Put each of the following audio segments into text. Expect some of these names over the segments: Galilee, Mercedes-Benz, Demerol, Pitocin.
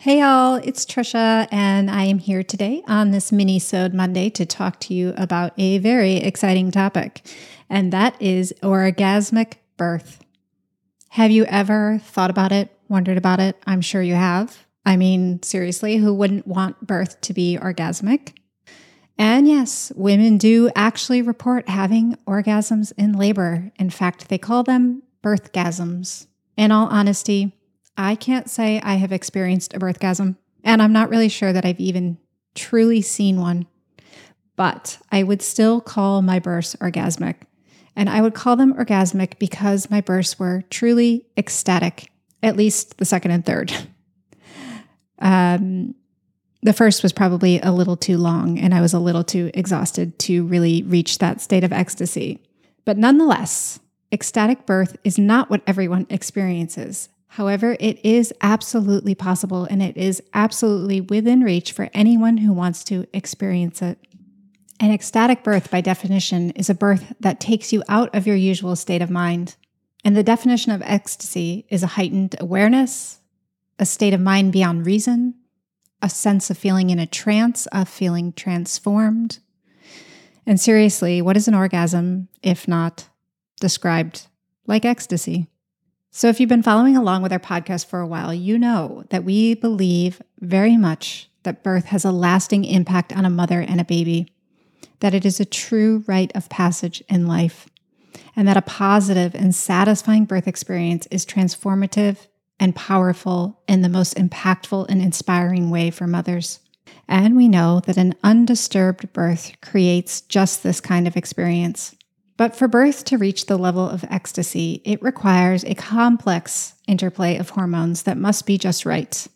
Hey all, it's Trisha, and I am here today on this mini-sode Monday to talk to you about a very exciting topic, and that is orgasmic birth. Have you ever thought about it, wondered about it? I'm sure you have. I mean, seriously, who wouldn't want birth to be orgasmic? And yes, women do actually report having orgasms in labor. In fact, they call them birthgasms. In all honesty, I can't say I have experienced a birthgasm, and I'm not really sure that I've even truly seen one, but I would still call my births orgasmic, and I would call them orgasmic because my births were truly ecstatic, at least the second and third. The first was probably a little too long, and I was a little too exhausted to really reach that state of ecstasy, but nonetheless, ecstatic birth is not what everyone experiences. However, it is absolutely possible, and it is absolutely within reach for anyone who wants to experience it. An ecstatic birth, by definition, is a birth that takes you out of your usual state of mind. And the definition of ecstasy is a heightened awareness, a state of mind beyond reason, a sense of feeling in a trance, of feeling transformed. And seriously, what is an orgasm if not described like ecstasy? So if you've been following along with our podcast for a while, you know that we believe very much that birth has a lasting impact on a mother and a baby, that it is a true rite of passage in life, and that a positive and satisfying birth experience is transformative and powerful in the most impactful and inspiring way for mothers. And we know that an undisturbed birth creates just this kind of experience. But for birth to reach the level of ecstasy, it requires a complex interplay of hormones that must be just right.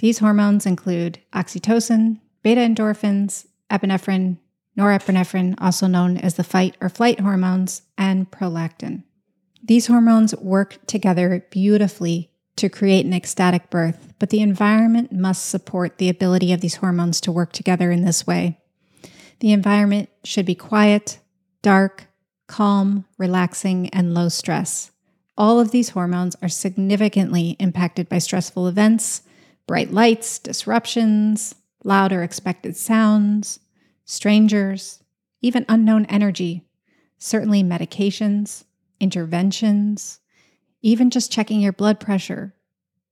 These hormones include oxytocin, beta endorphins, epinephrine, norepinephrine, also known as the fight or flight hormones, and prolactin. These hormones work together beautifully to create an ecstatic birth, but the environment must support the ability of these hormones to work together in this way. The environment should be quiet, dark, calm, relaxing, and low stress. All of these hormones are significantly impacted by stressful events, bright lights, disruptions, loud or expected sounds, strangers, even unknown energy, certainly medications, interventions, even just checking your blood pressure,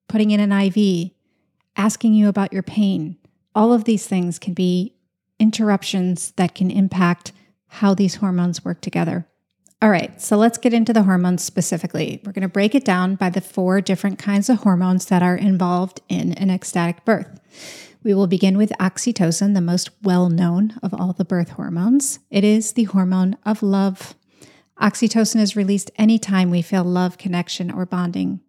putting in an IV, asking you about your pain. All of these things can be interruptions that can impact how these hormones work together. All right, so let's get into the hormones specifically. We're going to break it down by the four different kinds of hormones that are involved in an ecstatic birth. We will begin with oxytocin, the most well-known of all the birth hormones. It is the hormone of love. Oxytocin is released anytime we feel love, connection, or bonding.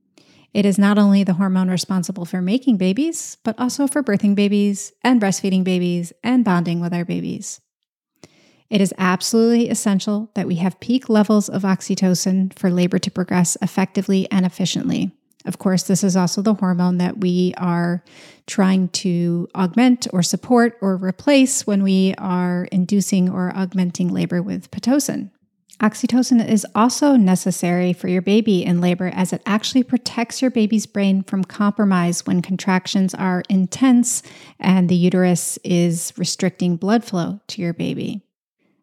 It is not only the hormone responsible for making babies, but also for birthing babies and breastfeeding babies and bonding with our babies. It is absolutely essential that we have peak levels of oxytocin for labor to progress effectively and efficiently. Of course, this is also the hormone that we are trying to augment or support or replace when we are inducing or augmenting labor with Pitocin. Oxytocin is also necessary for your baby in labor, as it actually protects your baby's brain from compromise when contractions are intense and the uterus is restricting blood flow to your baby.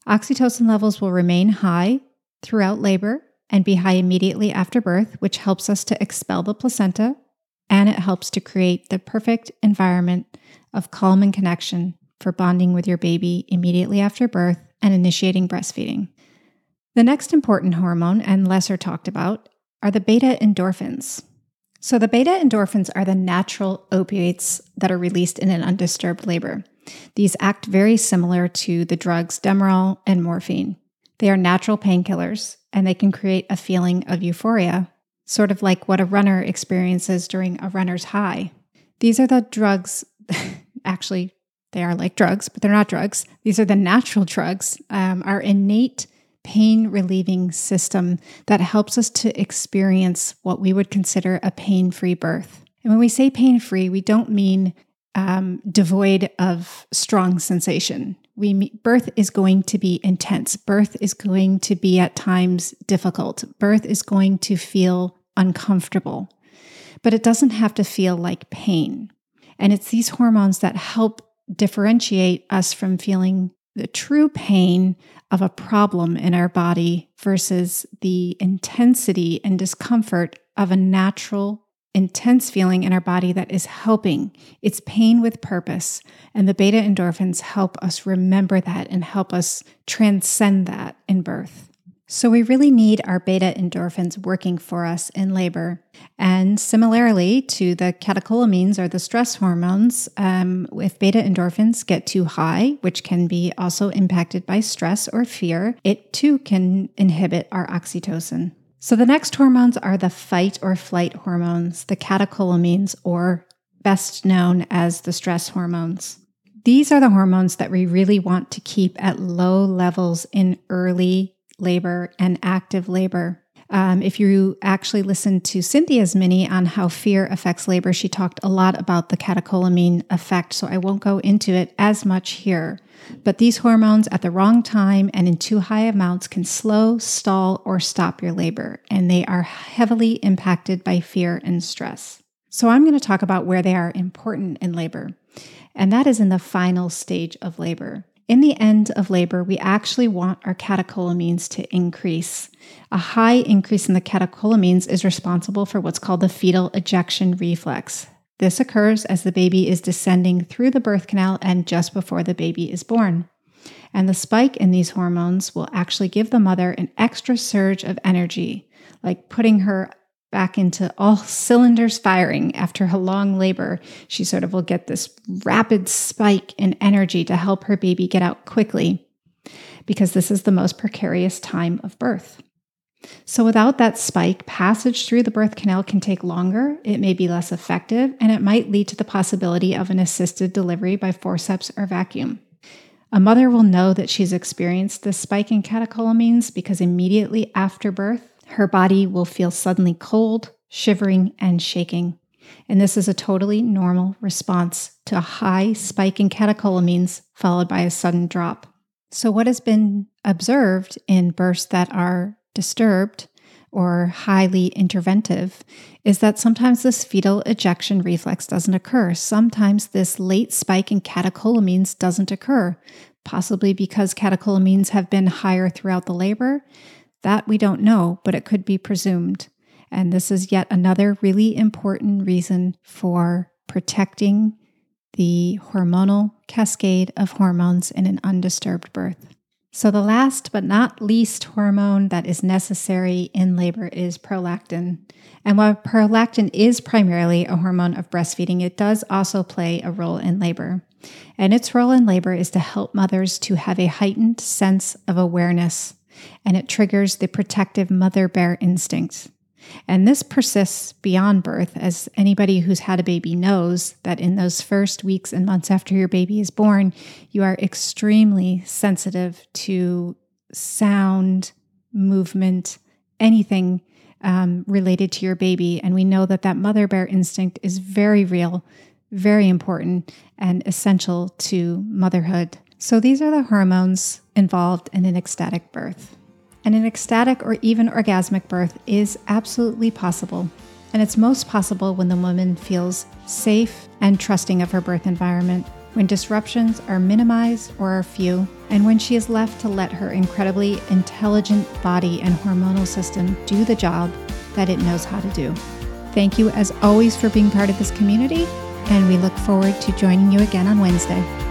Oxytocin levels will remain high throughout labor and be high immediately after birth, which helps us to expel the placenta, and it helps to create the perfect environment of calm and connection for bonding with your baby immediately after birth and initiating breastfeeding. The next important hormone, and lesser talked about, are the beta endorphins. So the beta endorphins are the natural opioids that are released in an undisturbed labor. These act very similar to the drugs Demerol and morphine. They are natural painkillers, and they can create a feeling of euphoria, sort of like what a runner experiences during a runner's high. These are the drugs, actually, they are like drugs, but they're not drugs. These are the natural drugs, our innate pain-relieving system that helps us to experience what we would consider a pain-free birth. And when we say pain-free, we don't mean devoid of strong sensation. Birth is going to be intense. Birth is going to be at times difficult. Birth is going to feel uncomfortable, but it doesn't have to feel like pain. And it's these hormones that help differentiate us from feeling the true pain of a problem in our body versus the intensity and discomfort of a natural, intense feeling in our body that is helping. It's pain with purpose. And the beta endorphins help us remember that and help us transcend that in birth. So we really need our beta endorphins working for us in labor. And similarly to the catecholamines or the stress hormones, if beta endorphins get too high, which can be also impacted by stress or fear, it too can inhibit our oxytocin. So the next hormones are the fight or flight hormones, the catecholamines, or best known as the stress hormones. These are the hormones that we really want to keep at low levels in early labor and active labor. If you actually listen to Cynthia's mini on how fear affects labor, she talked a lot about the catecholamine effect, so I won't go into it as much here. But these hormones at the wrong time and in too high amounts can slow, stall, or stop your labor, and they are heavily impacted by fear and stress. So I'm going to talk about where they are important in labor, and that is in the final stage of labor. In the end of labor, we actually want our catecholamines to increase. A high increase in the catecholamines is responsible for what's called the fetal ejection reflex. This occurs as the baby is descending through the birth canal and just before the baby is born. And the spike in these hormones will actually give the mother an extra surge of energy, like putting her back into all cylinders firing after a long labor. She sort of will get this rapid spike in energy to help her baby get out quickly, because this is the most precarious time of birth. So without that spike, passage through the birth canal can take longer, it may be less effective, and it might lead to the possibility of an assisted delivery by forceps or vacuum. A mother will know that she's experienced this spike in catecholamines because immediately after birth, her body will feel suddenly cold, shivering, and shaking. And this is a totally normal response to a high spike in catecholamines followed by a sudden drop. So what has been observed in births that are disturbed or highly interventive is that sometimes this fetal ejection reflex doesn't occur. Sometimes this late spike in catecholamines doesn't occur, possibly because catecholamines have been higher throughout the labor. That we don't know, but it could be presumed. And this is yet another really important reason for protecting the hormonal cascade of hormones in an undisturbed birth. So the last but not least hormone that is necessary in labor is prolactin. And while prolactin is primarily a hormone of breastfeeding, it does also play a role in labor. And its role in labor is to help mothers to have a heightened sense of awareness, and it triggers the protective mother bear instinct. And this persists beyond birth, as anybody who's had a baby knows that in those first weeks and months after your baby is born, you are extremely sensitive to sound, movement, anything related to your baby. And we know that that mother bear instinct is very real, very important, and essential to motherhood. So these are the hormones involved in an ecstatic birth. And an ecstatic or even orgasmic birth is absolutely possible. And it's most possible when the woman feels safe and trusting of her birth environment, when disruptions are minimized or are few, and when she is left to let her incredibly intelligent body and hormonal system do the job that it knows how to do. Thank you as always for being part of this community, and we look forward to joining you again on Wednesday.